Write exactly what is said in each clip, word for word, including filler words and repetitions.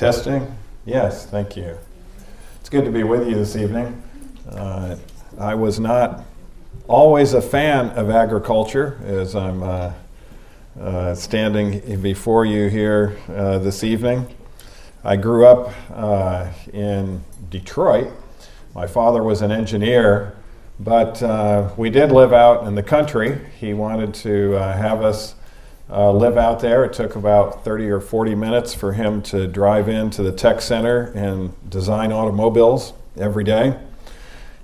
Testing? Yes, thank you. It's good to be with you this evening. Uh, I was not always a fan of agriculture, as I'm uh, uh, standing before you here uh, this evening. I grew up uh, in Detroit. My father was an engineer, but uh, we did live out in the country. He wanted to uh, have us Uh, live out there. It took about thirty or forty minutes for him to drive into the tech center and design automobiles every day.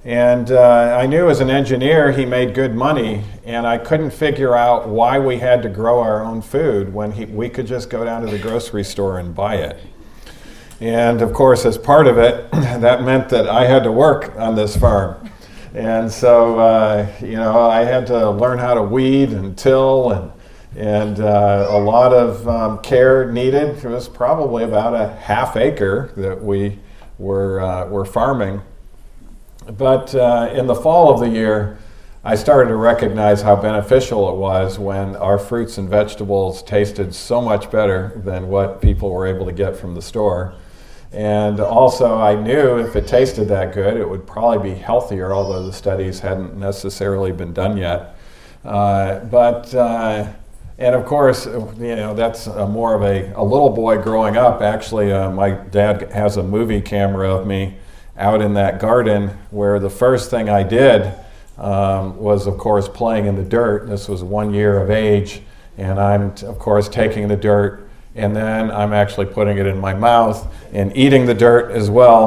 And uh, I knew as an engineer he made good money, and I couldn't figure out why we had to grow our own food when he, we could just go down to the grocery store and buy it. And of course, as part of it, that meant that I had to work on this farm. And so, uh, you know, I had to learn how to weed and till and And uh, a lot of um, care needed. It was probably about a half acre that we were uh, were farming. But uh, in the fall of the year, I started to recognize how beneficial it was when our fruits and vegetables tasted so much better than what people were able to get from the store. And also, I knew if it tasted that good, it would probably be healthier, although the studies hadn't necessarily been done yet. Uh, but uh, And of course, you know, that's a more of a, a little boy growing up. Actually, uh, my dad has a movie camera of me out in that garden where the first thing I did um, was, of course, playing in the dirt. This was one year of age, and I'm, t- of course, taking the dirt, and then I'm actually putting it in my mouth and eating the dirt as well.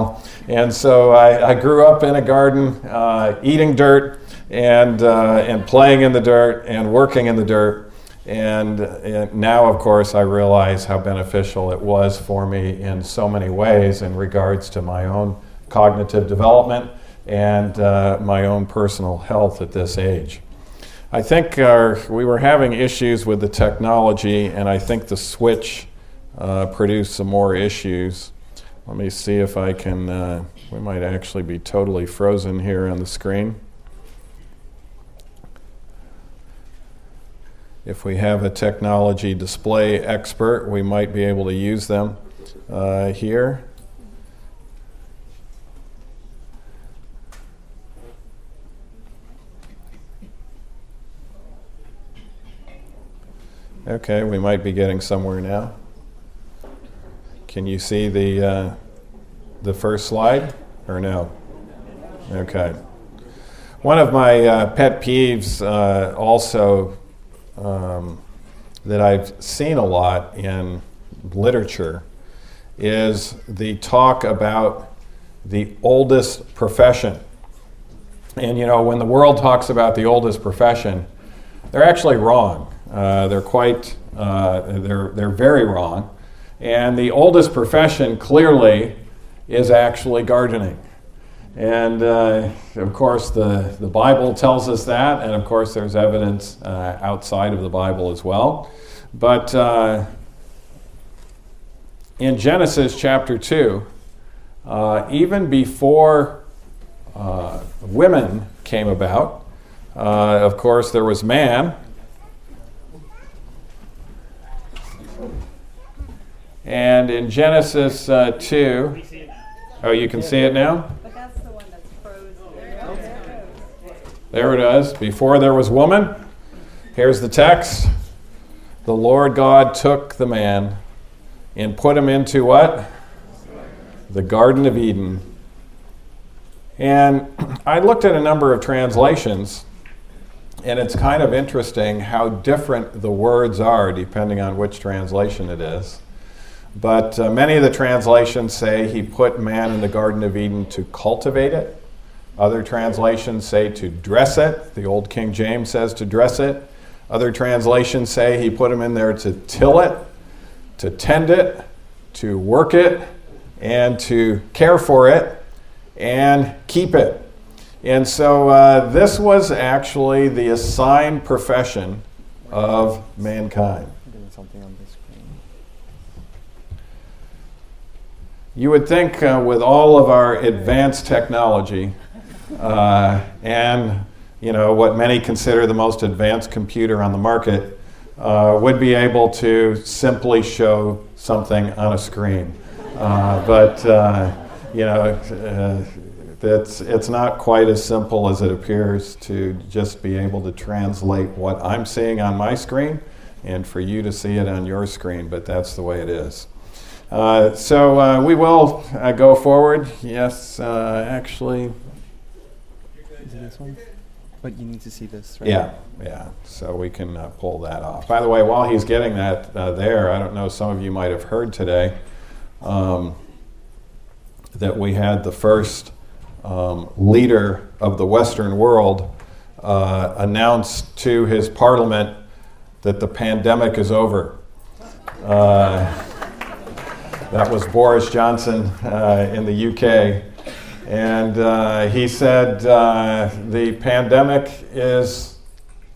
And so I, I grew up in a garden uh, eating dirt and uh, and playing in the dirt and working in the dirt. And, and now, of course, I realize how beneficial it was for me in so many ways in regards to my own cognitive development and uh, my own personal health at this age. I think our, we were having issues with the technology, and I think the switch uh, produced some more issues. Let me see if I can, uh, we might actually be totally frozen here on the screen. If we have a technology display expert, we might be able to use them uh, here. Okay, we might be getting somewhere now. Can you see the uh, the first slide or no? Okay. One of my uh, pet peeves uh, also Um, that I've seen a lot in literature is the talk about the oldest profession. And you know, when the world talks about the oldest profession, they're actually wrong. Uh, they're quite, uh, they're they're very wrong. And the oldest profession clearly is actually gardening. And uh, of course, the, the Bible tells us that, and of course, there's evidence uh, outside of the Bible as well. But uh, in Genesis chapter two, uh, even before uh, women came about, uh, of course, there was man. And in Genesis uh, two, oh, you can see it now? There it is. Before there was woman. Here's the text. The Lord God took the man and put him into what? The Garden of Eden. And I looked at a number of translations, and it's kind of interesting how different the words are depending on which translation it is. But uh, many of the translations say he put man in the Garden of Eden to cultivate it. Other translations say to dress it. The old King James says to dress it. Other translations say he put him in there to till it, to tend it, to work it, and to care for it, and keep it. And so uh, this was actually the assigned profession of mankind. You would think uh, with all of our advanced technology, Uh, and, you know, what many consider the most advanced computer on the market uh, would be able to simply show something on a screen. Uh, but, uh, you know, uh, it's, it's not quite as simple as it appears to just be able to translate what I'm seeing on my screen and for you to see it on your screen, but that's the way it is. Uh, so uh, we will uh, go forward. Yes, uh, actually. Is it this one? But you need to see this, right? Yeah, yeah. So we can uh, pull that off. By the way, while he's getting that uh, there, I don't know, some of you might have heard today um, that we had the first um, leader of the Western world uh, announce to his parliament that the pandemic is over. Uh, That was Boris Johnson uh, in the U K. And uh, he said, uh, the pandemic is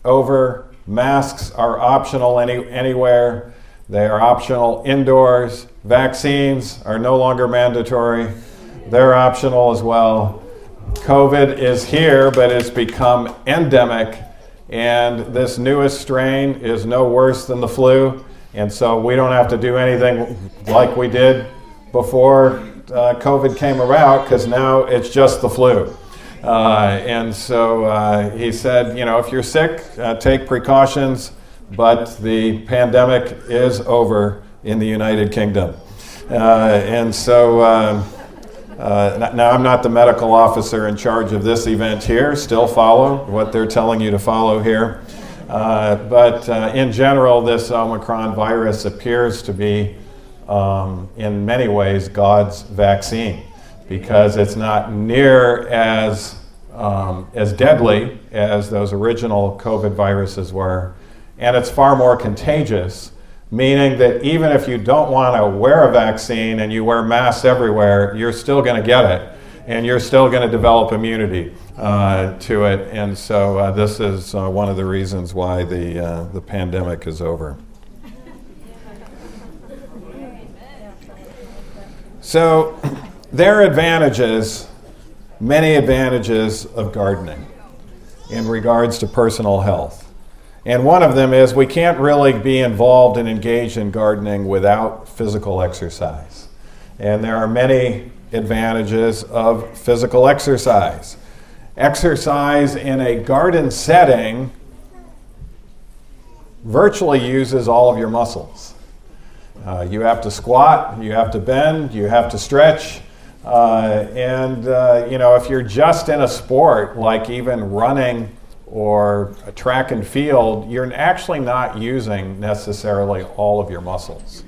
over. Masks are optional any, anywhere. They are optional indoors. Vaccines are no longer mandatory. They're optional as well. COVID is here, but it's become endemic. And this newest strain is no worse than the flu. And so we don't have to do anything like we did before uh, COVID came about, because now it's just the flu. Uh, and so uh, he said, you know, if you're sick, uh, take precautions, but the pandemic is over in the United Kingdom. Uh, and so uh, uh, now I'm not the medical officer in charge of this event here. Still follow what they're telling you to follow here. Uh, but uh, in general, this Omicron virus appears to be, um, in many ways, God's vaccine, because it's not near as um, as deadly as those original COVID viruses were, and it's far more contagious, meaning that even if you don't want to wear a vaccine and you wear masks everywhere, you're still going to get it, and you're still going to develop immunity uh, to it. And so uh, this is uh, one of the reasons why the uh, the pandemic is over. So there are advantages, many advantages of gardening in regards to personal health. And one of them is we can't really be involved and engaged in gardening without physical exercise. And there are many advantages of physical exercise. Exercise in a garden setting virtually uses all of your muscles. Uh, you have to squat, you have to bend, you have to stretch, uh, and uh, you know, if you're just in a sport like even running or a track and field, you're actually not using necessarily all of your muscles.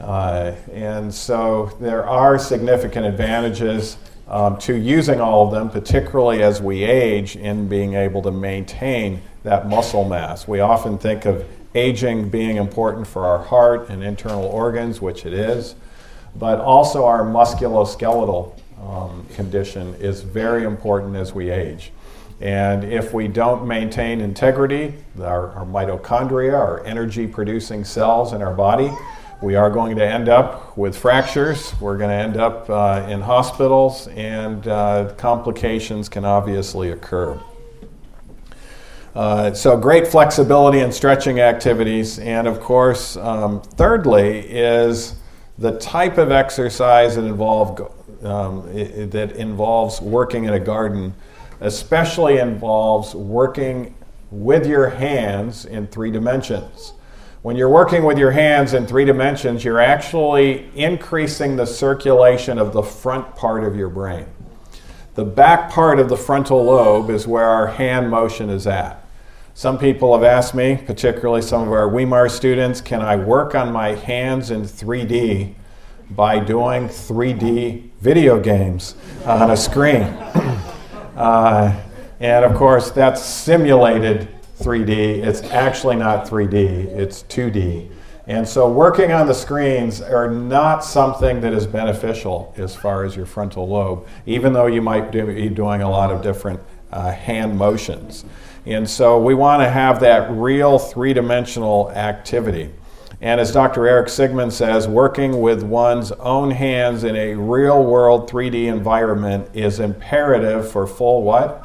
Uh, and so there are significant advantages um, to using all of them, particularly as we age, in being able to maintain that muscle mass. We often think of aging being important for our heart and internal organs, which it is, but also our musculoskeletal um, condition is very important as we age. And if we don't maintain integrity, our, our mitochondria, our energy-producing cells in our body, we are going to end up with fractures. We're going to end up uh, in hospitals, and uh, complications can obviously occur. Uh, so great flexibility and stretching activities. And of course, um, thirdly, is the type of exercise that, involve, um, it, that involves working in a garden, especially involves working with your hands in three dimensions. When you're working with your hands in three dimensions, you're actually increasing the circulation of the front part of your brain. The back part of the frontal lobe is where our hand motion is at. Some people have asked me, particularly some of our Weimar students, can I work on my hands in three D by doing three D video games on a screen? uh, and of course, that's simulated three D. It's actually not three D, it's two D. And so working on the screens are not something that is beneficial as far as your frontal lobe, even though you might do, be doing a lot of different uh, hand motions. And so we want to have that real three-dimensional activity. And as Doctor Eric Sigmund says, working with one's own hands in a real-world three D environment is imperative for full what?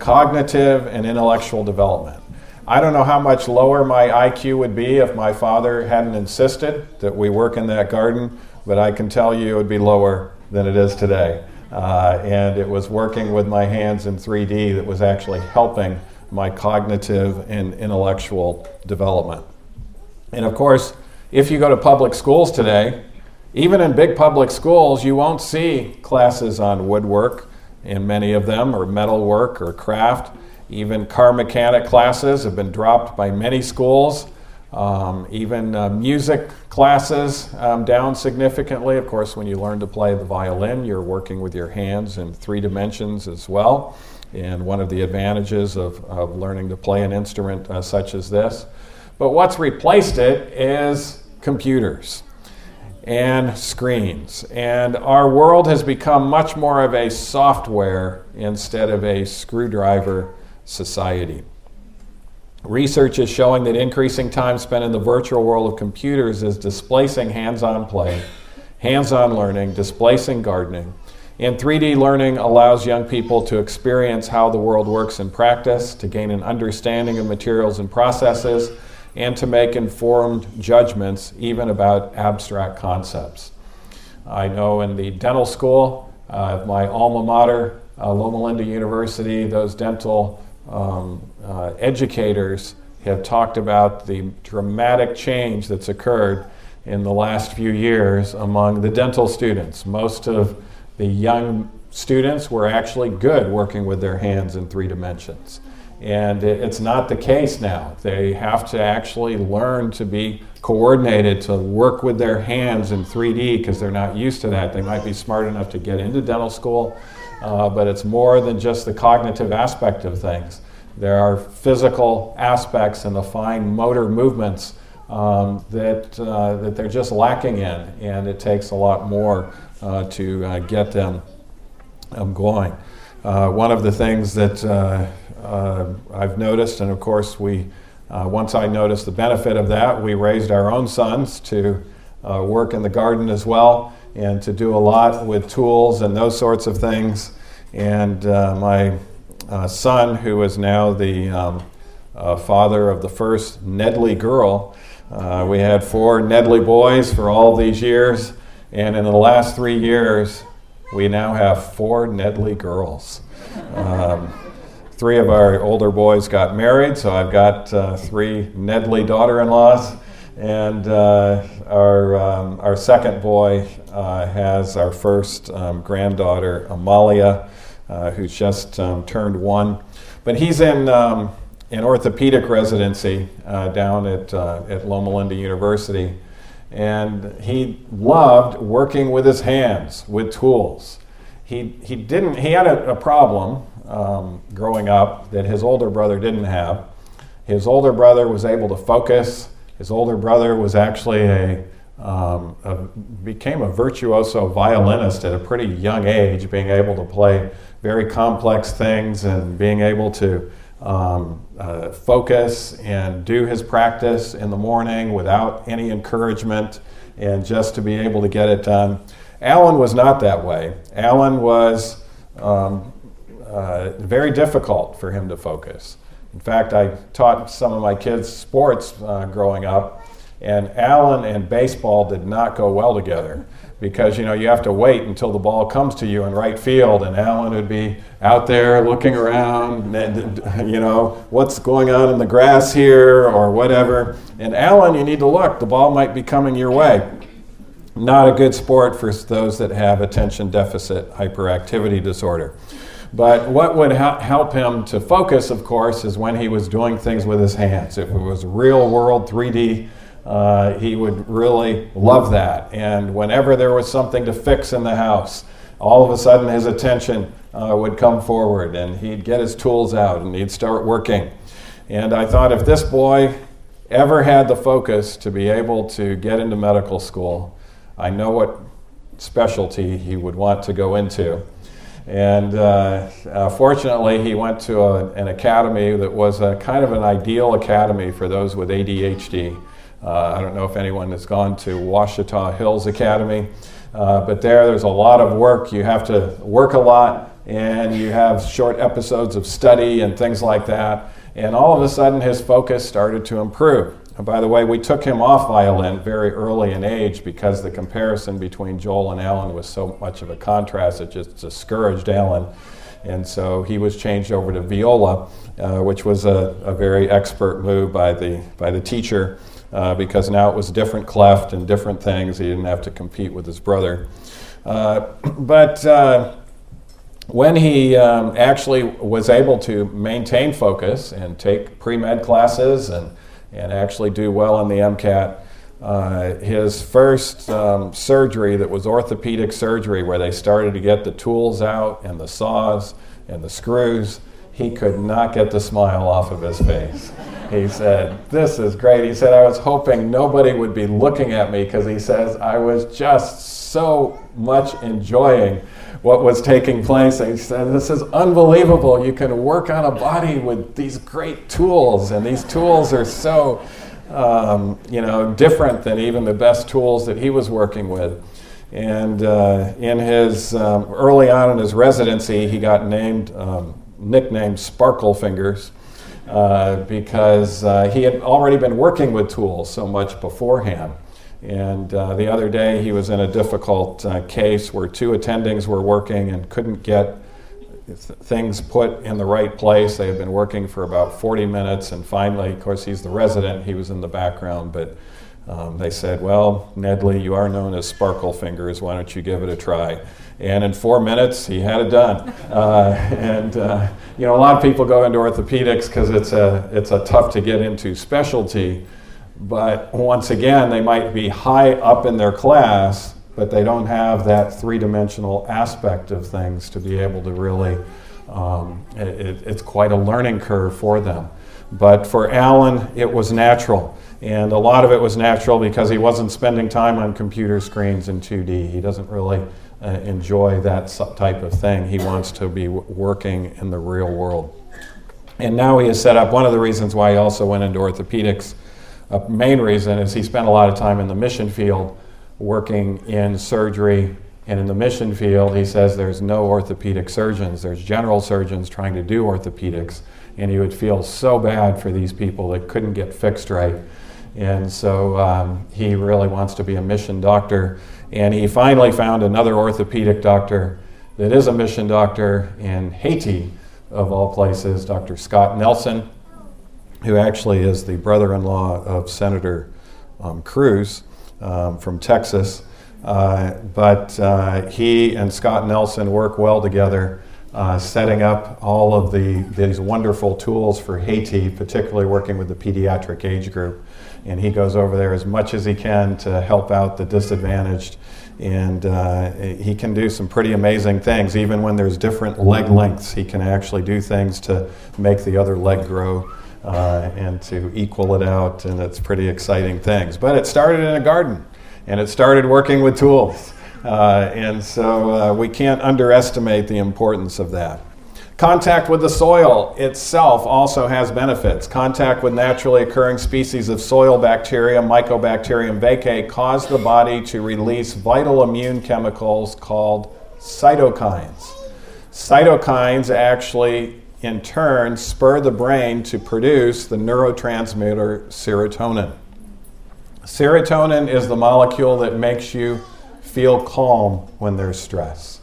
Cognitive and intellectual development. I don't know how much lower my I Q would be if my father hadn't insisted that we work in that garden, but I can tell you it would be lower than it is today. Uh, and it was working with my hands in three D that was actually helping my cognitive and intellectual development. And of course, if you go to public schools today, even in big public schools, you won't see classes on woodwork in many of them, or metalwork, or craft. Even car mechanic classes have been dropped by many schools. Um, even uh, music classes um, down significantly. Of course, when you learn to play the violin, you're working with your hands in three dimensions as well. And one of the advantages of, of learning to play an instrument uh, such as this. But what's replaced it is computers and screens. And our world has become much more of a software instead of a screwdriver society. Research is showing that increasing time spent in the virtual world of computers is displacing hands-on play, hands-on learning, displacing gardening. And three D learning allows young people to experience how the world works in practice, to gain an understanding of materials and processes, and to make informed judgments even about abstract concepts. I know in the dental school, uh, my alma mater, uh, Loma Linda University, those dental Um, uh, educators have talked about the dramatic change that's occurred in the last few years among the dental students. Most of the young students were actually good working with their hands in three dimensions. And it, it's not the case now. They have to actually learn to be coordinated, to work with their hands in three D because they're not used to that. They might be smart enough to get into dental school, Uh, but it's more than just the cognitive aspect of things. There are physical aspects and the fine motor movements um, that, uh, that they're just lacking in, and it takes a lot more uh, to uh, get them um, going. Uh, one of the things that uh, uh, I've noticed, and of course we, uh, once I noticed the benefit of that, we raised our own sons to uh, work in the garden as well, and to do a lot with tools and those sorts of things. And uh, my uh, son, who is now the um, uh, father of the first Nedley girl, uh, we had four Nedley boys for all these years, and in the last three years, we now have four Nedley girls. Um, three of our older boys got married, so I've got uh, three Nedley daughter-in-laws. And uh, our um, our second boy uh, has our first um, granddaughter, Amalia, uh, who just um, turned one. But he's in um, an orthopedic residency uh, down at uh, at Loma Linda University, and he loved working with his hands with tools. He he didn't he had a, a problem um, growing up that his older brother didn't have. His older brother was able to focus. His older brother was actually a, um, a, became a virtuoso violinist at a pretty young age, being able to play very complex things and being able to um, uh, focus and do his practice in the morning without any encouragement and just to be able to get it done. Alan was not that way. Alan was um, uh, very difficult for him to focus. In fact, I taught some of my kids sports uh, growing up, and Alan and baseball did not go well together because, you know, you have to wait until the ball comes to you in right field, and Alan would be out there looking around, and, you know, what's going on in the grass here or whatever. And Alan, you need to look. The ball might be coming your way. Not a good sport for those that have attention deficit hyperactivity disorder. But what would ha- help him to focus, of course, is when he was doing things with his hands. If it was real world three D, uh, he would really love that. And whenever there was something to fix in the house, all of a sudden his attention uh, would come forward and he'd get his tools out and he'd start working. And I thought if this boy ever had the focus to be able to get into medical school, I know what specialty he would want to go into. And uh, uh, fortunately, he went to a, an academy that was a kind of an ideal academy for those with A D H D. Uh, I don't know if anyone has gone to Washita Hills Academy, uh, but there, there's a lot of work. You have to work a lot, and you have short episodes of study and things like that. And all of a sudden, his focus started to improve. And by the way, we took him off violin very early in age because the comparison between Joel and Alan was so much of a contrast, it just discouraged Alan. And so he was changed over to viola, uh, which was a, a very expert move by the, by the teacher, uh, because now it was different cleft and different things. He didn't have to compete with his brother. Uh, but uh, when he um, actually was able to maintain focus and take pre-med classes and, and actually do well in the MCAT, uh, his first um, surgery that was orthopedic surgery, where they started to get the tools out and the saws and the screws, he could not get the smile off of his face. He said, "This is great." He said, "I was hoping nobody would be looking at me," because he says, "I was just so much enjoying what was taking place." And he said, "This is unbelievable. You can work on a body with these great tools, and these tools are so um, you know, different than even the best tools that he was working with." And uh, in his, um, early on in his residency, he got named, um, nicknamed Sparkle Fingers, uh, because uh, he had already been working with tools so much beforehand. And uh, the other day he was in a difficult uh, case where two attendings were working and couldn't get th things put in the right place. They had been working for about forty minutes, and finally, of course, he's the resident, he was in the background, but um, they said, "Well, Nedley, you are known as Sparkle Fingers, why don't you give it a try?" And in four minutes, he had it done. Uh, and uh, you know, a lot of people go into orthopedics because it's a, it's a tough to get into specialty. But once again, they might be high up in their class, but they don't have that three-dimensional aspect of things to be able to really, um, it, it's quite a learning curve for them. But for Alan, it was natural. And a lot of it was natural because he wasn't spending time on computer screens in two D. He doesn't really uh, enjoy that type of thing. He wants to be w working in the real world. And now he has set up, one of the reasons why he also went into orthopedics, a main reason, is he spent a lot of time in the mission field working in surgery, and in the mission field he says there's no orthopedic surgeons, there's general surgeons trying to do orthopedics, and he would feel so bad for these people that couldn't get fixed right. And so um, he really wants to be a mission doctor, and he finally found another orthopedic doctor that is a mission doctor in Haiti, of all places, Doctor Scott Nelson, who actually is the brother-in-law of Senator um, Cruz um, from Texas. Uh, but uh, he and Scott Nelson work well together, uh, setting up all of the, these wonderful tools for Haiti, particularly working with the pediatric age group. And he goes over there as much as he can to help out the disadvantaged. And uh, he can do some pretty amazing things. Even when there's different leg lengths, he can actually do things to make the other leg grow. Uh, and to equal it out, and it's pretty exciting things. But it started in a garden, and it started working with tools. Uh, and so uh, we can't underestimate the importance of that. Contact with the soil itself also has benefits. Contact with naturally occurring species of soil bacteria, Mycobacterium vaccae, cause the body to release vital immune chemicals called cytokines. Cytokines actually in turn spur the brain to produce the neurotransmitter serotonin. Serotonin is the molecule that makes you feel calm when there's stress.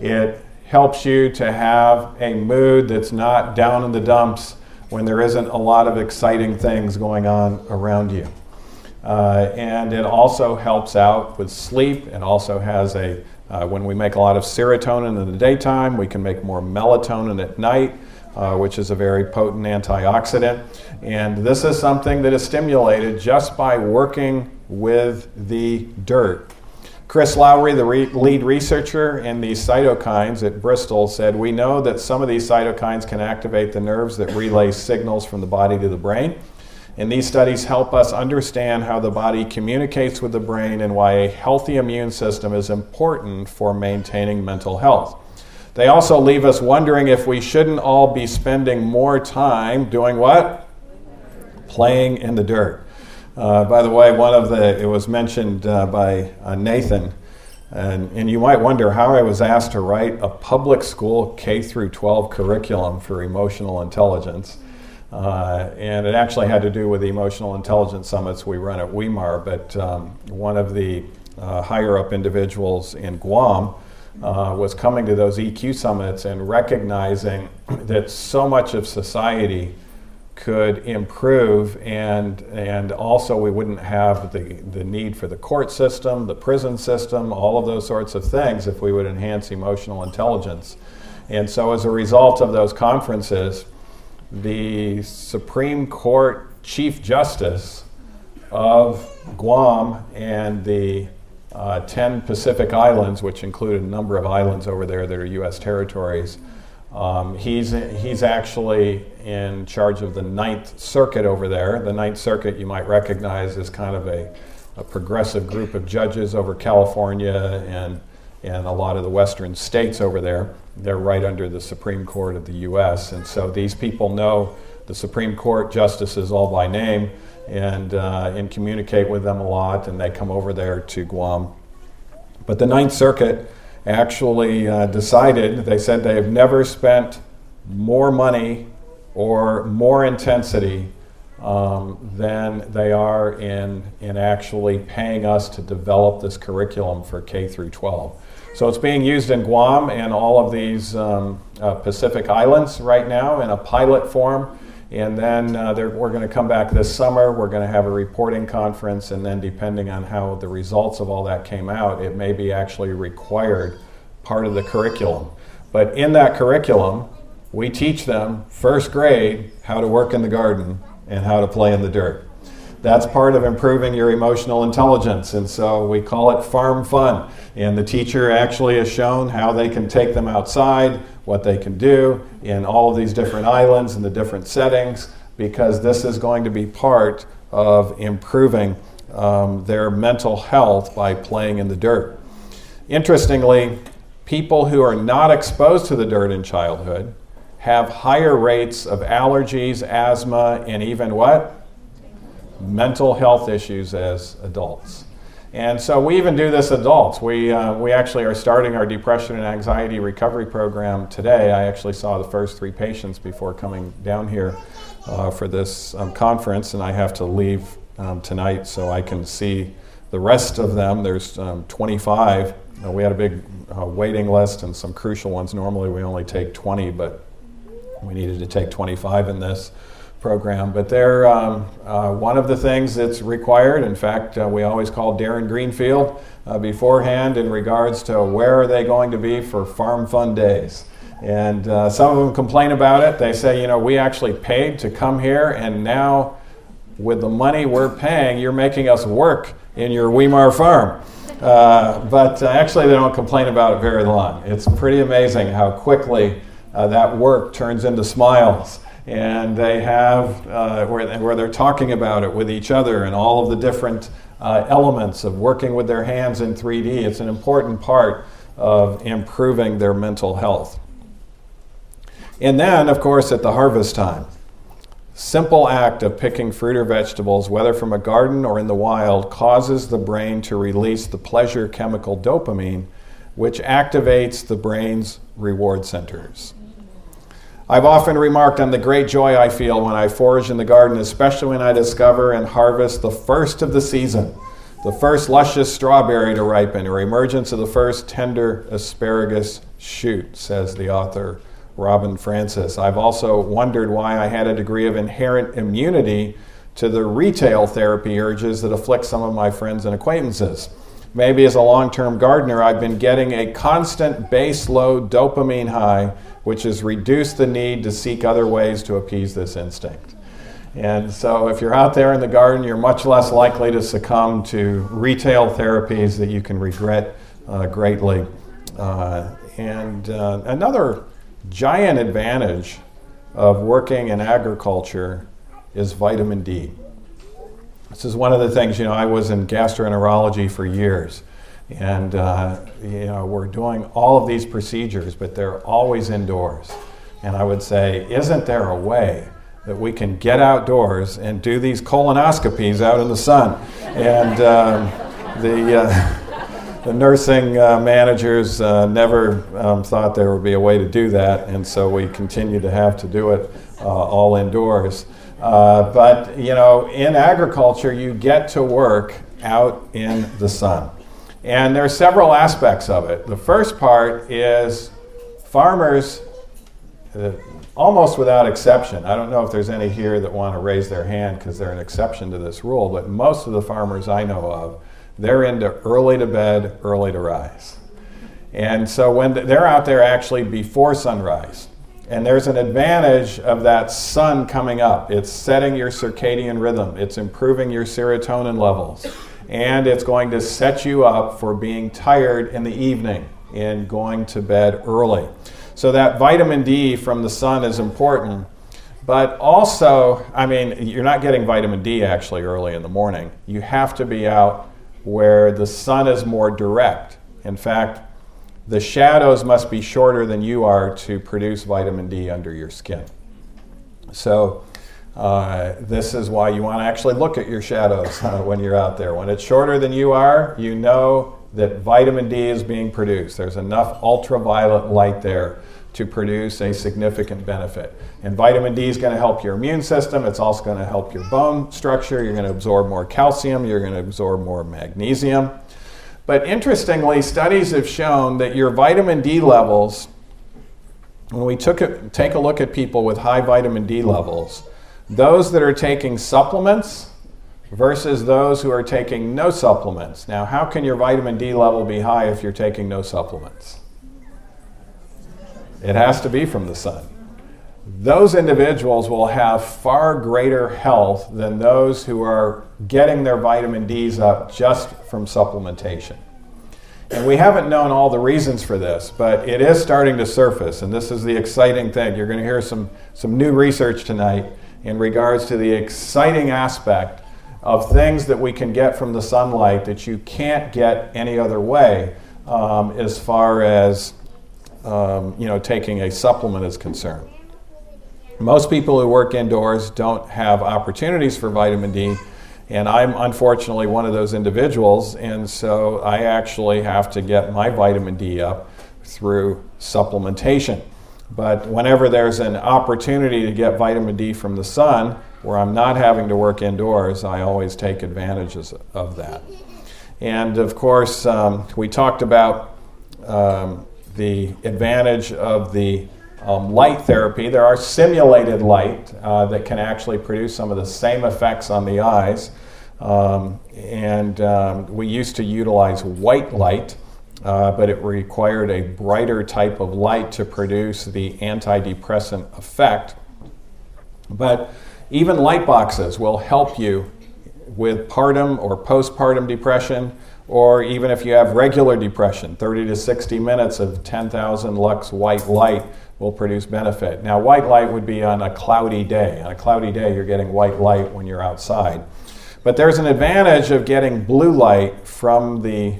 It helps you to have a mood that's not down in the dumps when there isn't a lot of exciting things going on around you. Uh, and it also helps out with sleep. It also has a, uh, when we make a lot of serotonin in the daytime, we can make more melatonin at night. Uh, which is a very potent antioxidant. And this is something that is stimulated just by working with the dirt. Chris Lowry, the re lead researcher in these cytokines at Bristol, said, "We know that some of these cytokines can activate the nerves that relay signals from the body to the brain. And these studies help us understand how the body communicates with the brain and why a healthy immune system is important for maintaining mental health. They also leave us wondering if we shouldn't all be spending more time doing what? Playing in the dirt." Uh, by the way, one of the, it was mentioned uh, by uh, Nathan, and, and you might wonder how I was asked to write a public school K through twelve curriculum for emotional intelligence. Uh, and it actually had to do with the emotional intelligence summits we run at Weimar, but um, one of the uh, higher-up individuals in Guam uh, was coming to those E Q summits and recognizing that so much of society could improve, and and also we wouldn't have the, the need for the court system, the prison system, all of those sorts of things if we would enhance emotional intelligence. And so as a result of those conferences, the Supreme Court Chief Justice of Guam and the uh, ten Pacific Islands, which include a number of islands over there that are U S territories, Um, he's, he's actually in charge of the Ninth Circuit over there. The Ninth Circuit, you might recognize, is kind of a, a progressive group of judges over California and, and a lot of the western states over there. They're right under the Supreme Court of the U S. And so these people know the Supreme Court justices all by name and, uh, and communicate with them a lot, and they come over there to Guam. But the Ninth Circuit actually uh, decided, they said they have never spent more money or more intensity um, than they are in, in actually paying us to develop this curriculum for K through twelve. So it's being used in Guam and all of these um, uh, Pacific Islands right now in a pilot form. And then uh, we're going to come back this summer, we're going to have a reporting conference, and then depending on how the results of all that came out, it may be actually required part of the curriculum. But in that curriculum, we teach them, first grade, how to work in the garden and how to play in the dirt. That's part of improving your emotional intelligence, and so we call it farm fun. And the teacher actually is shown how they can take them outside, what they can do in all of these different islands and the different settings, because this is going to be part of improving um, their mental health by playing in the dirt. Interestingly, people who are not exposed to the dirt in childhood have higher rates of allergies, asthma, and even what? Mental health issues as adults. And so we even do this adults. We uh, we actually are starting our depression and anxiety recovery program today. I actually saw the first three patients before coming down here uh, for this um, conference, and I have to leave um, tonight so I can see the rest of them. There's um, twenty-five. Uh, we had a big uh, waiting list and some crucial ones. Normally we only take twenty, but we needed to take twenty-five in this program, but they're um, uh, one of the things that's required. In fact, uh, we always call Darren Greenfield uh, beforehand in regards to where are they going to be for Farm Fun Days. And uh, some of them complain about it. They say, you know, we actually paid to come here, and now with the money we're paying, you're making us work in your Weimar farm. Uh, but uh, actually, they don't complain about it very long. It's pretty amazing how quickly uh, that work turns into smiles. And they have, uh, where, where they're talking about it with each other and all of the different uh, elements of working with their hands in three D. It's an important part of improving their mental health. And then, of course, at the harvest time, simple act of picking fruit or vegetables, whether from a garden or in the wild, causes the brain to release the pleasure chemical dopamine, which activates the brain's reward centers. I've often remarked on the great joy I feel when I forage in the garden, especially when I discover and harvest the first of the season, the first luscious strawberry to ripen, or emergence of the first tender asparagus shoot, says the author Robin Francis. I've also wondered why I had a degree of inherent immunity to the retail therapy urges that afflict some of my friends and acquaintances. Maybe as a long-term gardener, I've been getting a constant base-load dopamine high, which has reduced the need to seek other ways to appease this instinct. And so if you're out there in the garden, you're much less likely to succumb to retail therapies that you can regret uh, greatly. Uh, and uh, another giant advantage of working in agriculture is vitamin D. This is one of the things, you know, I was in gastroenterology for years, and uh, you know, we're doing all of these procedures, but they're always indoors. And I would say, isn't there a way that we can get outdoors and do these colonoscopies out in the sun? And um, the, uh, the nursing uh, managers uh, never um, thought there would be a way to do that, and so we continue to have to do it uh, all indoors. Uh, but, you know, in agriculture, you get to work out in the sun. And there are several aspects of it. The first part is farmers, uh, almost without exception, I don't know if there's any here that want to raise their hand because they're an exception to this rule, but most of the farmers I know of, they're into early to bed, early to rise. And so when th- they're out there actually before sunrise. And there's an advantage of that sun coming up. It's setting your circadian rhythm. It's improving your serotonin levels. And it's going to set you up for being tired in the evening and going to bed early. So that vitamin D from the sun is important. But also, I mean, you're not getting vitamin D actually early in the morning. You have to be out where the sun is more direct. In fact, the shadows must be shorter than you are to produce vitamin D under your skin. So uh, this is why you want to actually look at your shadows uh, when you're out there. When it's shorter than you are, you know that vitamin D is being produced. There's enough ultraviolet light there to produce a significant benefit. And vitamin D is going to help your immune system. It's also going to help your bone structure. You're going to absorb more calcium. You're going to absorb more magnesium. But interestingly, studies have shown that your vitamin D levels, when we took a, take a look at people with high vitamin D levels, those that are taking supplements versus those who are taking no supplements. Now, how can your vitamin D level be high if you're taking no supplements? It has to be from the sun. Those individuals will have far greater health than those who are getting their vitamin D's up just from supplementation. And we haven't known all the reasons for this, but it is starting to surface, and this is the exciting thing. You're going to hear some, some new research tonight in regards to the exciting aspect of things that we can get from the sunlight that you can't get any other way um, as far as um, you know, taking a supplement is concerned. Most people who work indoors don't have opportunities for vitamin D, and I'm unfortunately one of those individuals, and so I actually have to get my vitamin D up through supplementation. But whenever there's an opportunity to get vitamin D from the sun, where I'm not having to work indoors, I always take advantage of that. And of course, um, we talked about um, the advantage of the Um, light therapy. There are simulated light uh, that can actually produce some of the same effects on the eyes. Um, and um, we used to utilize white light, uh, but it required a brighter type of light to produce the antidepressant effect. But even light boxes will help you with partum or postpartum depression, or even if you have regular depression, thirty to sixty minutes of ten thousand lux white light will produce benefit. Now, white light would be on a cloudy day. On a cloudy day, you're getting white light when you're outside. But there's an advantage of getting blue light from the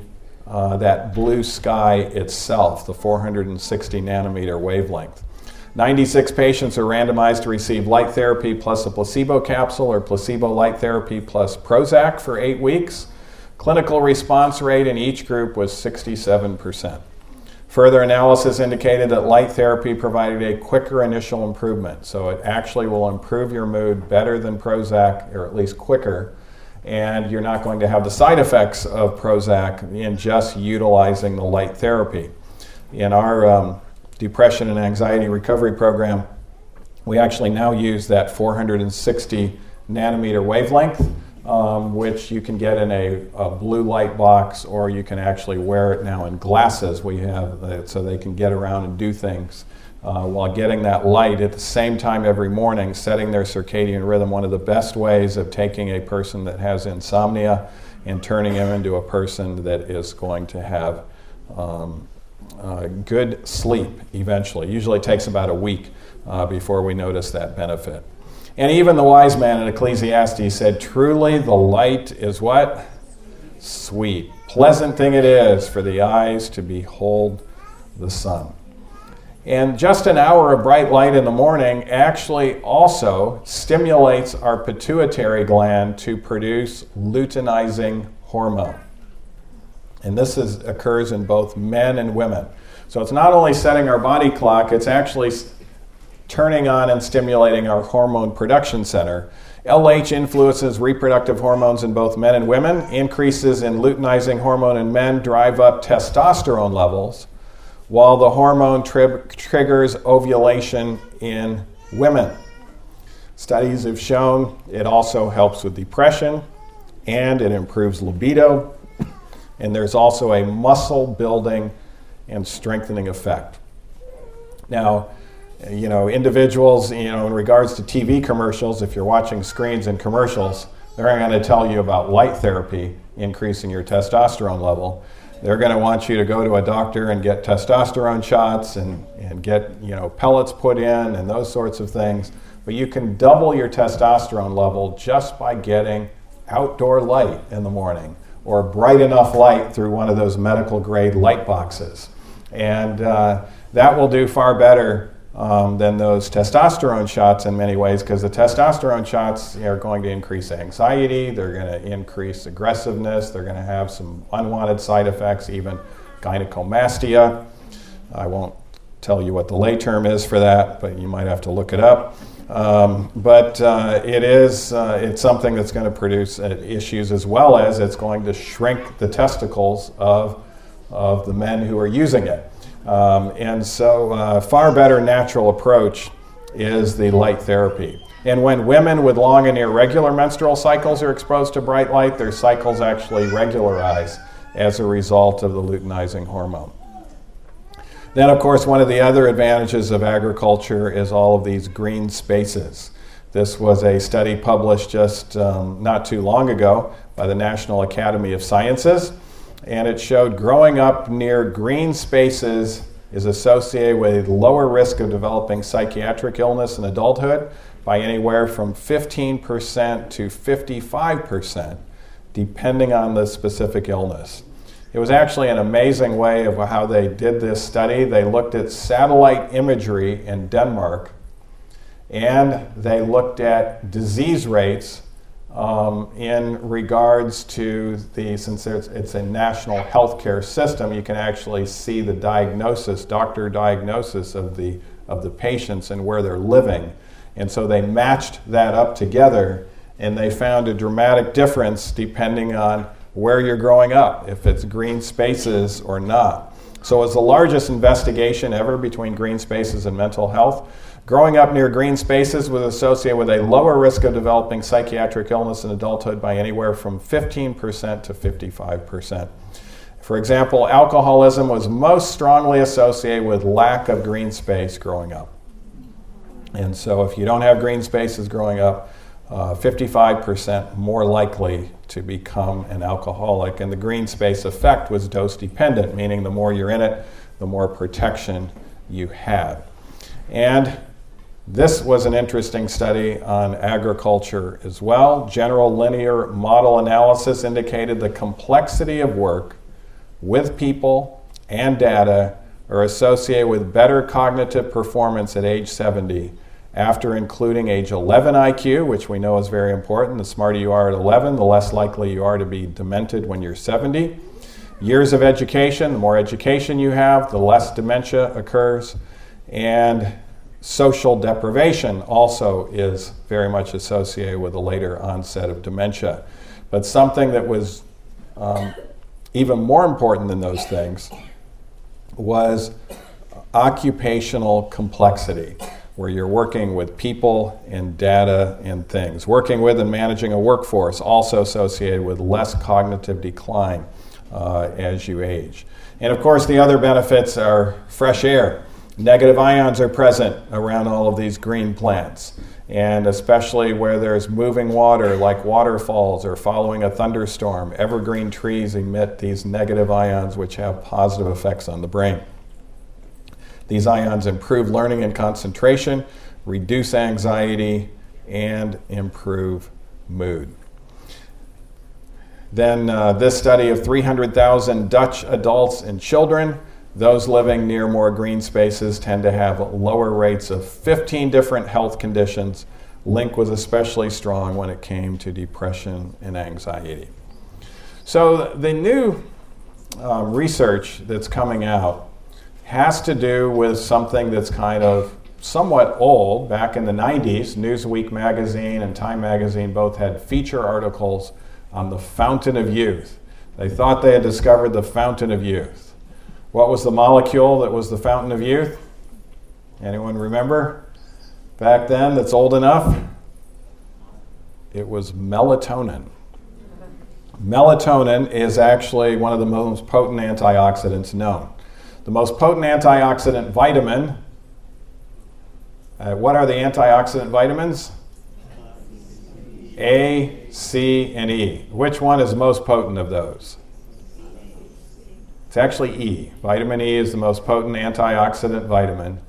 uh, that blue sky itself, the four hundred sixty nanometer wavelength. ninety-six patients are randomized to receive light therapy plus a placebo capsule or placebo light therapy plus Prozac for eight weeks. Clinical response rate in each group was sixty-seven percent. Further analysis indicated that light therapy provided a quicker initial improvement. So it actually will improve your mood better than Prozac, or at least quicker. And you're not going to have the side effects of Prozac in just utilizing the light therapy. In our um, depression and anxiety recovery program, we actually now use that four hundred sixty nanometer wavelength, Um, which you can get in a, a blue light box, or you can actually wear it now in glasses. We have uh, so they can get around and do things uh, while getting that light at the same time every morning, setting their circadian rhythm. One of the best ways of taking a person that has insomnia and turning them into a person that is going to have um, uh, good sleep eventually. Usually takes about a week uh, before we notice that benefit. And even the wise man in Ecclesiastes said, truly the light is what? Sweet. Pleasant thing it is for the eyes to behold the sun. And just an hour of bright light in the morning actually also stimulates our pituitary gland to produce luteinizing hormone. And this is, occurs in both men and women. So it's not only setting our body clock, it's actually turning on and stimulating our hormone production center. L H influences reproductive hormones in both men and women. Increases in luteinizing hormone in men drive up testosterone levels, while the hormone tri- triggers ovulation in women. Studies have shown it also helps with depression, and it improves libido, and there's also a muscle building and strengthening effect. Now, you know, individuals, you know, in regards to T V commercials, if you're watching screens and commercials, they're going to tell you about light therapy increasing your testosterone level. They're going to want you to go to a doctor and get testosterone shots and, and get, you know, pellets put in and those sorts of things. But you can double your testosterone level just by getting outdoor light in the morning or bright enough light through one of those medical grade light boxes. And uh, that will do far better um, than those testosterone shots in many ways, because the testosterone shots are going to increase anxiety, they're going to increase aggressiveness, they're going to have some unwanted side effects, even gynecomastia. I won't tell you what the lay term is for that, but you might have to look it up. Um, but uh, it is, uh, it's something that's going to produce uh, issues, as well as it's going to shrink the testicles of, of the men who are using it. Um, and so uh, far better natural approach is the light therapy. And when women with long and irregular menstrual cycles are exposed to bright light, their cycles actually regularize as a result of the luteinizing hormone. Then, of course, one of the other advantages of agriculture is all of these green spaces. This was a study published just um, not too long ago by the National Academy of Sciences, and it showed growing up near green spaces is associated with lower risk of developing psychiatric illness in adulthood by anywhere from fifteen percent to fifty-five percent, depending on the specific illness. It was actually an amazing way of how they did this study. They looked at satellite imagery in Denmark, and they looked at disease rates um, in regards to the, since it's a national healthcare system, you can actually see the diagnosis, doctor diagnosis of the, of the patients and where they're living. And so they matched that up together, and they found a dramatic difference depending on where you're growing up, if it's green spaces or not. So it's the largest investigation ever between green spaces and mental health. Growing up near green spaces was associated with a lower risk of developing psychiatric illness in adulthood by anywhere from fifteen percent to fifty-five percent. For example, alcoholism was most strongly associated with lack of green space growing up. And so if you don't have green spaces growing up, Uh, fifty-five percent more likely to become an alcoholic. And the green space effect was dose dependent, meaning the more you're in it, the more protection you had. And this was an interesting study on agriculture as well. General linear model analysis indicated the complexity of work with people and data are associated with better cognitive performance at age seventy, after including age eleven I Q, which we know is very important. The smarter you are at eleven, the less likely you are to be demented when you're seventy. Years of education, the more education you have, the less dementia occurs. And social deprivation also is very much associated with a later onset of dementia. But something that was um, even more important than those things was occupational complexity, where you're working with people and data and things. Working with and managing a workforce also associated with less cognitive decline uh, as you age. And of course the other benefits are fresh air. Negative ions are present around all of these green plants. And especially where there's moving water like waterfalls or following a thunderstorm, evergreen trees emit these negative ions which have positive effects on the brain. These ions improve learning and concentration, reduce anxiety, and improve mood. Then uh, this study of three hundred thousand Dutch adults and children, those living near more green spaces tend to have lower rates of fifteen different health conditions. Link was especially strong when it came to depression and anxiety. So the new um, research that's coming out has to do with something that's kind of somewhat old. Back in the nineties, Newsweek magazine and Time magazine both had feature articles on the fountain of youth. They thought they had discovered the fountain of youth. What was the molecule that was the fountain of youth? Anyone remember back then that's old enough? It was melatonin. Melatonin is actually one of the most potent antioxidants known. The most potent antioxidant vitamin, uh, what are the antioxidant vitamins? A, C, and E. Which one is most potent of those? It's actually E. Vitamin E is the most potent antioxidant vitamin.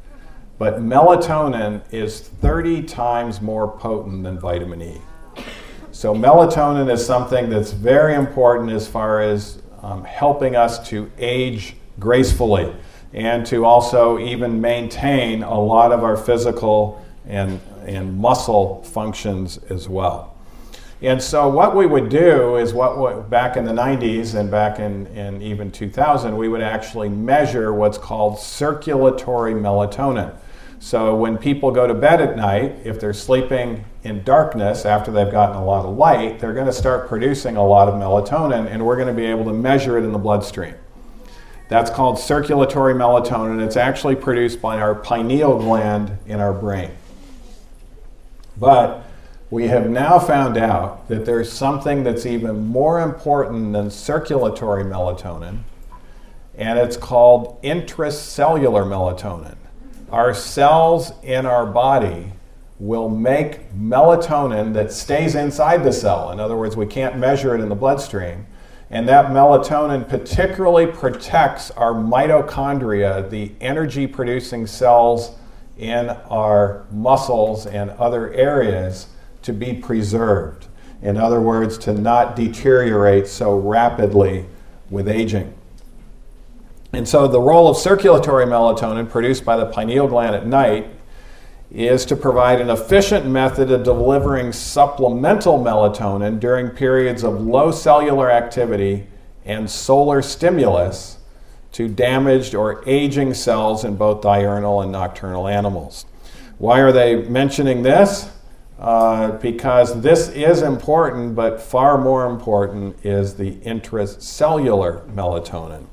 But melatonin is thirty times more potent than vitamin E. So melatonin is something that's very important as far as um, helping us to age gracefully and to also even maintain a lot of our physical and, and muscle functions as well. And so what we would do is what, what back in the nineties and back in, in even two thousand, we would actually measure what's called circulatory melatonin. So when people go to bed at night, if they're sleeping in darkness after they've gotten a lot of light, they're going to start producing a lot of melatonin, and we're going to be able to measure it in the bloodstream. That's called circulatory melatonin. It's actually produced by our pineal gland in our brain. But we have now found out that there's something that's even more important than circulatory melatonin, and it's called intracellular melatonin. Our cells in our body will make melatonin that stays inside the cell. In other words, we can't measure it in the bloodstream. And that melatonin particularly protects our mitochondria, the energy-producing cells in our muscles and other areas, to be preserved. In other words, to not deteriorate so rapidly with aging. And so the role of circulatory melatonin produced by the pineal gland at night is to provide an efficient method of delivering supplemental melatonin during periods of low cellular activity and solar stimulus to damaged or aging cells in both diurnal and nocturnal animals. Why are they mentioning this? Uh, because this is important, but far more important is the intracellular melatonin.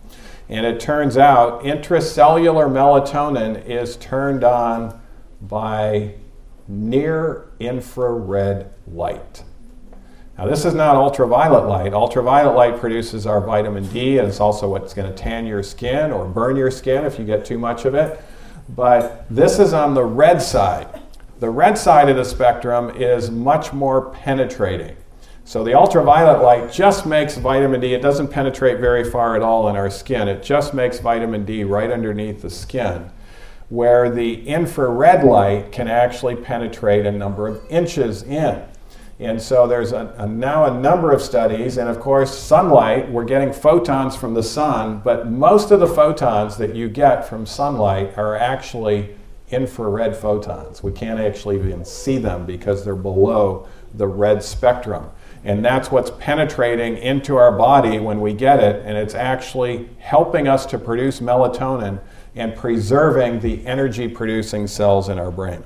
And it turns out intracellular melatonin is turned on by near-infrared light. Now, this is not ultraviolet light. Ultraviolet light produces our vitamin D, and it's also what's going to tan your skin or burn your skin if you get too much of it. But this is on the red side. The red side of the spectrum is much more penetrating. So the ultraviolet light just makes vitamin D. It doesn't penetrate very far at all in our skin. It just makes vitamin D right underneath the skin, where the infrared light can actually penetrate a number of inches in. And so there's a, a now a number of studies, and of course sunlight, we're getting photons from the sun, but most of the photons that you get from sunlight are actually infrared photons. We can't actually even see them because they're below the red spectrum. And that's what's penetrating into our body when we get it, and it's actually helping us to produce melatonin and preserving the energy-producing cells in our brain.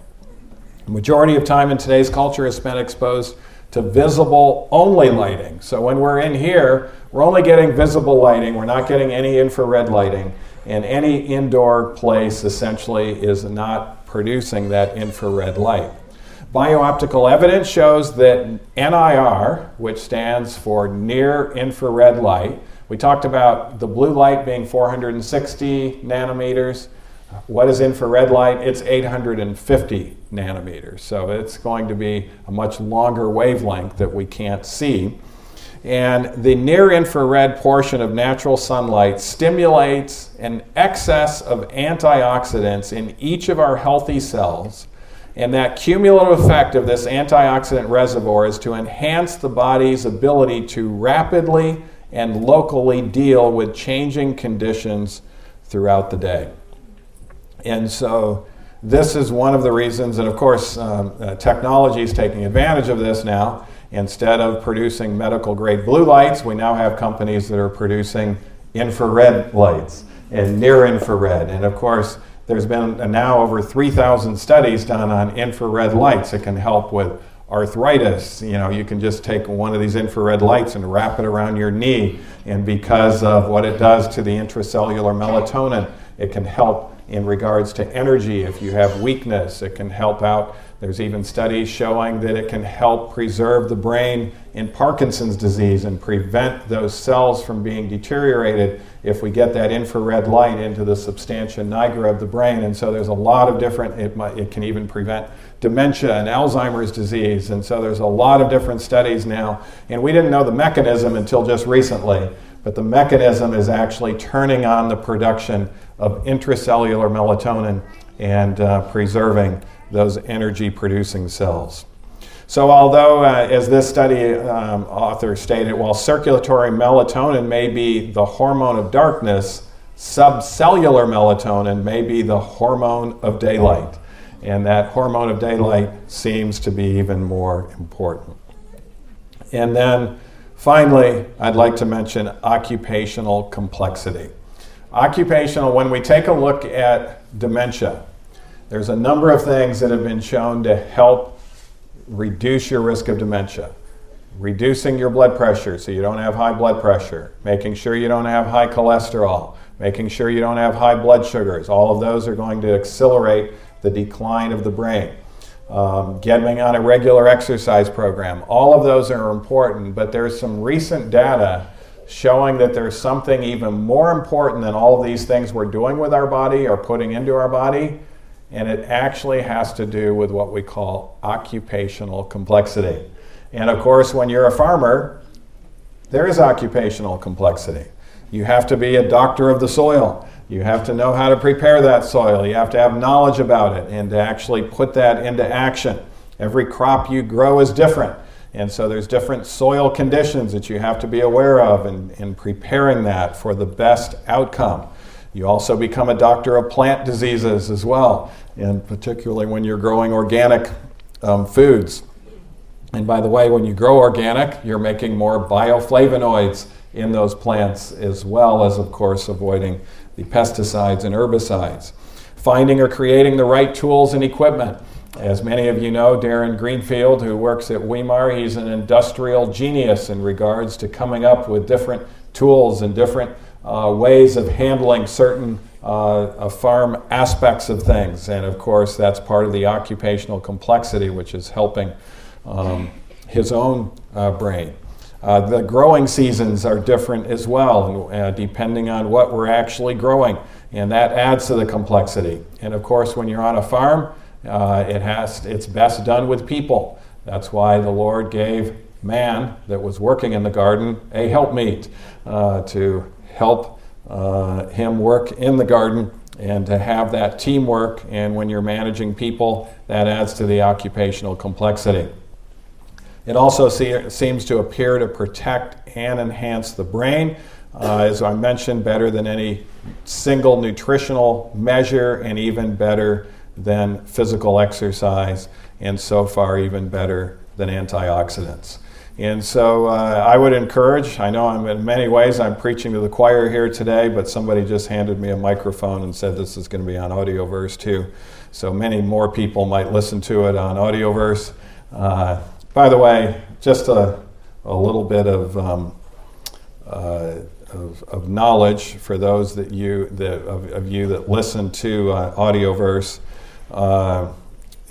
The majority of time in today's culture is spent exposed to visible only lighting. So when we're in here, we're only getting visible lighting. We're not getting any infrared lighting. And any indoor place essentially is not producing that infrared light. Biooptical evidence shows that N I R, which stands for near infrared light, we talked about the blue light being four hundred sixty nanometers. What is infrared light? It's eight hundred fifty nanometers. So it's going to be a much longer wavelength that we can't see. And the near-infrared portion of natural sunlight stimulates an excess of antioxidants in each of our healthy cells. And that cumulative effect of this antioxidant reservoir is to enhance the body's ability to rapidly and locally deal with changing conditions throughout the day. And so this is one of the reasons, and of course um, uh, technology is taking advantage of this now. Instead of producing medical grade blue lights, we now have companies that are producing infrared lights and near infrared. And of course, there's been now over three thousand studies done on infrared lights. It can help with arthritis. You know, you can just take one of these infrared lights and wrap it around your knee. And because of what it does to the intracellular melatonin, it can help in regards to energy. If you have weakness, it can help out. There's even studies showing that it can help preserve the brain in Parkinson's disease and prevent those cells from being deteriorated if we get that infrared light into the substantia nigra of the brain. And so there's a lot of different, it, might, it can even prevent dementia and Alzheimer's disease. And so there's a lot of different studies now. And we didn't know the mechanism until just recently, but the mechanism is actually turning on the production of intracellular melatonin and uh, preserving those energy-producing cells. So although, uh, as this study um, author stated, while circulatory melatonin may be the hormone of darkness, subcellular melatonin may be the hormone of daylight. And that hormone of daylight seems to be even more important. And then finally, I'd like to mention occupational complexity. Occupational, when we take a look at dementia, there's a number of things that have been shown to help reduce your risk of dementia. Reducing your blood pressure so you don't have high blood pressure, making sure you don't have high cholesterol, making sure you don't have high blood sugars. All of those are going to accelerate the decline of the brain. Um, getting on a regular exercise program, all of those are important, but there's some recent data showing that there's something even more important than all of these things we're doing with our body or putting into our body, and it actually has to do with what we call occupational complexity. And of course, when you're a farmer, there is occupational complexity. You have to be a doctor of the soil. You have to know how to prepare that soil. You have to have knowledge about it and to actually put that into action. Every crop you grow is different. And so there's different soil conditions that you have to be aware of in, in preparing that for the best outcome. You also become a doctor of plant diseases as well, and particularly when you're growing organic um, foods. And by the way, when you grow organic, you're making more bioflavonoids in those plants, as well as, of course, avoiding the pesticides and herbicides. Finding or creating the right tools and equipment. As many of you know, Darren Greenfield, who works at Weimar, he's an industrial genius in regards to coming up with different tools and different Uh, ways of handling certain uh, uh, farm aspects of things. And of course, that's part of the occupational complexity, which is helping um, his own uh, brain. Uh, the growing seasons are different as well, uh, depending on what we're actually growing. And that adds to the complexity. And of course, when you're on a farm, uh, it has, it's best done with people. That's why the Lord gave man that was working in the garden a helpmeet uh, to help uh, him work in the garden and to have that teamwork. And when you're managing people, that adds to the occupational complexity. It also see, seems to appear to protect and enhance the brain, uh, as I mentioned, better than any single nutritional measure and even better than physical exercise, and so far even better than antioxidants. And so uh, I would encourage, I know I'm in many ways I'm preaching to the choir here today, but somebody just handed me a microphone and said this is going to be on AudioVerse too. So many more people might listen to it on AudioVerse. Uh, by the way, just a, a little bit of, um, uh, of, of knowledge for those that you, that, of, of you that listen to uh, AudioVerse. Uh,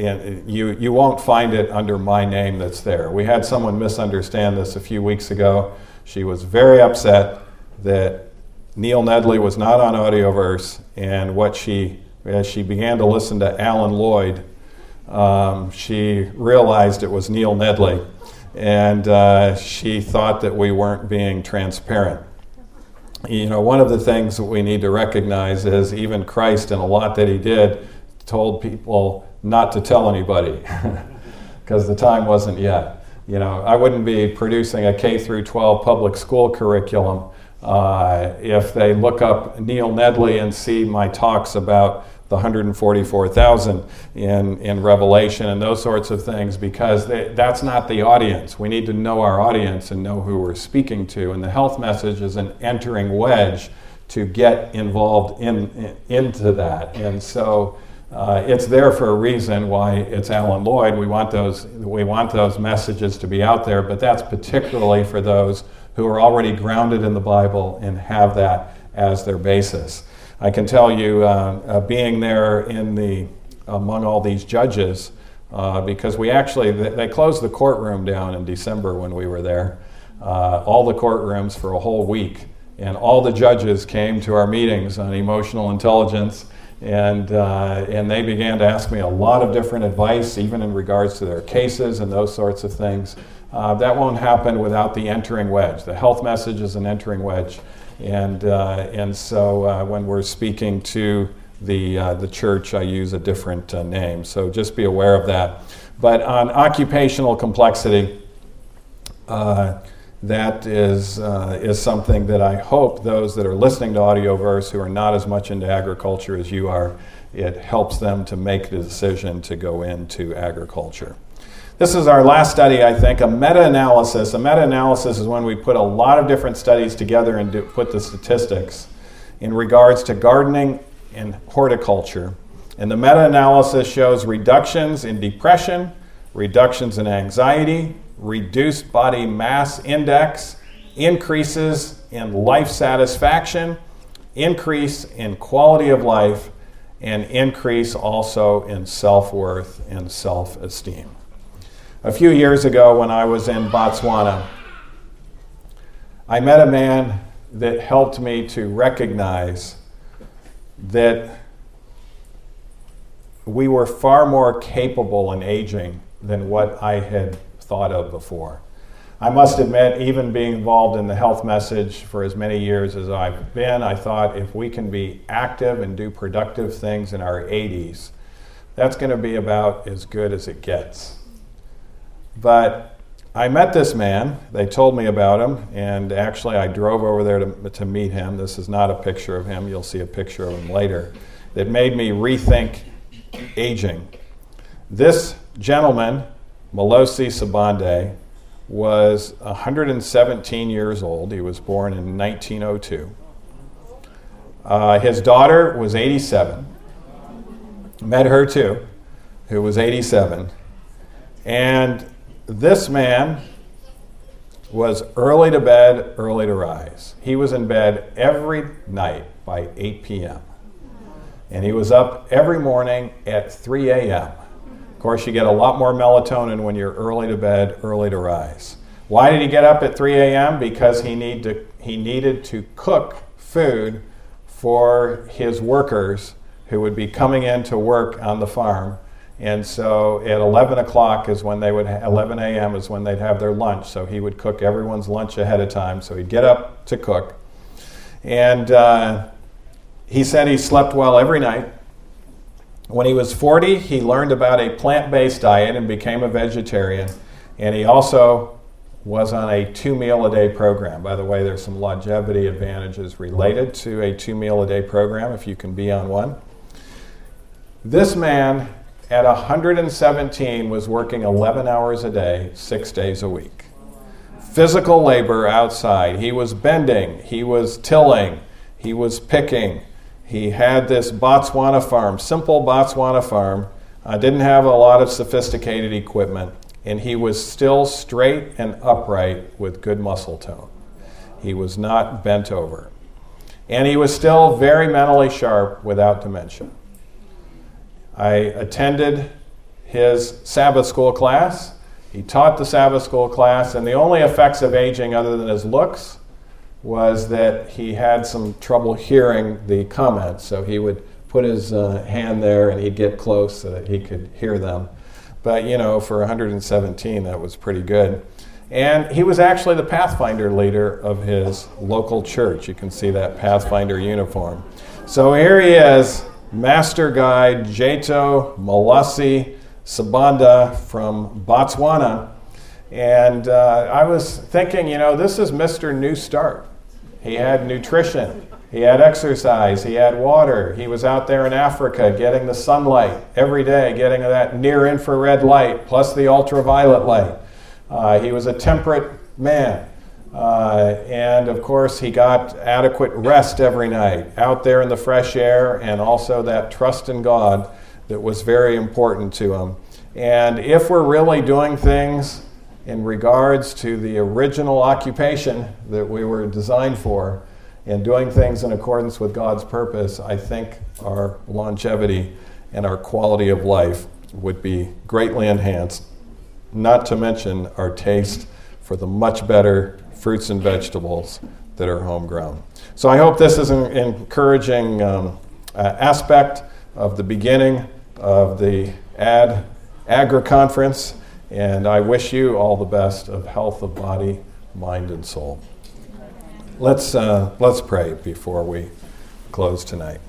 And you, you won't find it under my name that's there. We had someone misunderstand this a few weeks ago. She was very upset that Neil Nedley was not on AudioVerse, and what she, as she began to listen to Alan Lloyd, um, she realized it was Neil Nedley, and uh, she thought that we weren't being transparent. You know, one of the things that we need to recognize is even Christ, and a lot that he did, told people not to tell anybody, because the time wasn't yet. You know, I wouldn't be producing a K through twelve public school curriculum Uh, if they look up Neil Nedley and see my talks about the one hundred forty-four thousand in, in Revelation and those sorts of things, because they, that's not the audience. We need to know our audience and know who we're speaking to. And the health message is an entering wedge to get involved in, in into that. And so uh, it's there for a reason why it's Alan Lloyd. We want those we want those messages to be out there, but that's particularly for those who are already grounded in the Bible and have that as their basis. I can tell you, uh, uh, being there in the among all these judges, uh, because we actually th- they closed the courtroom down in December when we were there, uh, all the courtrooms for a whole week, and all the judges came to our meetings on emotional intelligence, and uh, and they began to ask me a lot of different advice, even in regards to their cases and those sorts of things. Uh, that won't happen without the entering wedge. The health message is an entering wedge. And uh, and so uh, when we're speaking to the uh, the church, I use a different uh, name. So just be aware of that. But on occupational complexity, uh, that is uh, is something that I hope those that are listening to AudioVerse who are not as much into agriculture as you are, it helps them to make the decision to go into agriculture. This is our last study, I think, a meta-analysis. A meta-analysis is when we put a lot of different studies together and do, put the statistics in regards to gardening and horticulture. And the meta-analysis shows reductions in depression, reductions in anxiety, reduced body mass index, increases in life satisfaction, increase in quality of life, and increase also in self-worth and self-esteem. A few years ago when I was in Botswana, I met a man that helped me to recognize that we were far more capable in aging than what I had thought of before. I must admit, even being involved in the health message for as many years as I've been, I thought if we can be active and do productive things in our eighties, that's going to be about as good as it gets. But I met this man, they told me about him, and actually I drove over there to, to meet him. This is not a picture of him, you'll see a picture of him later. That made me rethink aging. This gentleman, Melosi Sabande, was one hundred seventeen years old. He was born in nineteen oh two. Uh, his daughter was eighty-seven. Met her too, who was eighty-seven. And this man was early to bed, early to rise. He was in bed every night by eight p.m. And he was up every morning at three a.m. Of course, you get a lot more melatonin when you're early to bed, early to rise. Why did he get up at three a.m.? Because he need to, he needed to cook food for his workers who would be coming in to work on the farm. And so at eleven o'clock is when they would, ha- eleven a.m. is when they'd have their lunch. So he would cook everyone's lunch ahead of time. So he'd get up to cook. And uh, he said he slept well every night. When he was forty, he learned about a plant-based diet and became a vegetarian. And he also was on a two-meal-a-day program. By the way, there's some longevity advantages related to a two-meal-a-day program, if you can be on one. This man at one hundred seventeen was working eleven hours a day, six days a week. Physical labor outside. He was bending, he was tilling, he was picking. He had this Botswana farm, simple Botswana farm, uh, didn't have a lot of sophisticated equipment, and he was still straight and upright with good muscle tone. He was not bent over. And he was still very mentally sharp without dementia. I attended his Sabbath school class. He taught the Sabbath school class, and the only effects of aging other than his looks was that he had some trouble hearing the comments. So he would put his uh, hand there and he'd get close so that he could hear them. But you know, for one hundred seventeen, that was pretty good. And he was actually the Pathfinder leader of his local church. You can see that Pathfinder uniform. So here he is, Master Guide Jeto Melosi Sabande from Botswana. And uh, I was thinking, you know, this is Mister New Start. He had nutrition. He had exercise. He had water. He was out there in Africa getting the sunlight every day, getting that near-infrared light plus the ultraviolet light. Uh, he was a temperate man. Uh, and, of course, he got adequate rest every night out there in the fresh air, and also that trust in God that was very important to him. And if we're really doing things in regards to the original occupation that we were designed for, and doing things in accordance with God's purpose, I think our longevity and our quality of life would be greatly enhanced, not to mention our taste for the much better fruits and vegetables that are homegrown. So I hope this is an encouraging um, uh, aspect of the beginning of the Ad Agra Conference, and I wish you all the best of health of body, mind, and soul. Let's, uh, let's pray before we close tonight.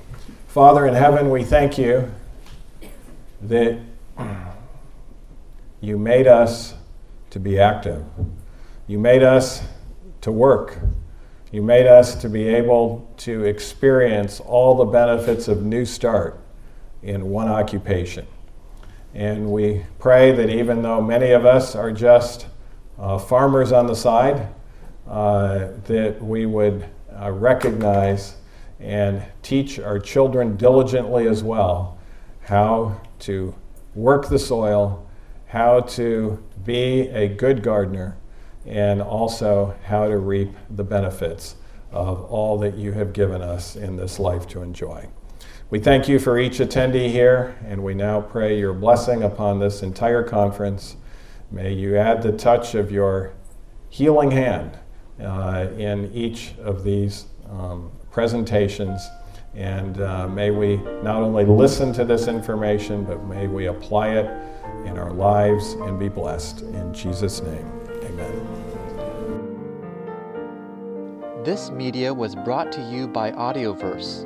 Father in heaven, we thank you that you made us to be active. You made us to work. You made us to be able to experience all the benefits of New Start in one occupation. And we pray that even though many of us are just uh, farmers on the side, uh, that we would uh, recognize and teach our children diligently as well how to work the soil, how to be a good gardener, and also how to reap the benefits of all that you have given us in this life to enjoy. We thank you for each attendee here, and we now pray your blessing upon this entire conference. May you add the touch of your healing hand uh, in each of these um, presentations, and uh, may we not only listen to this information, but may we apply it in our lives and be blessed. In Jesus' name, amen. This media was brought to you by AudioVerse,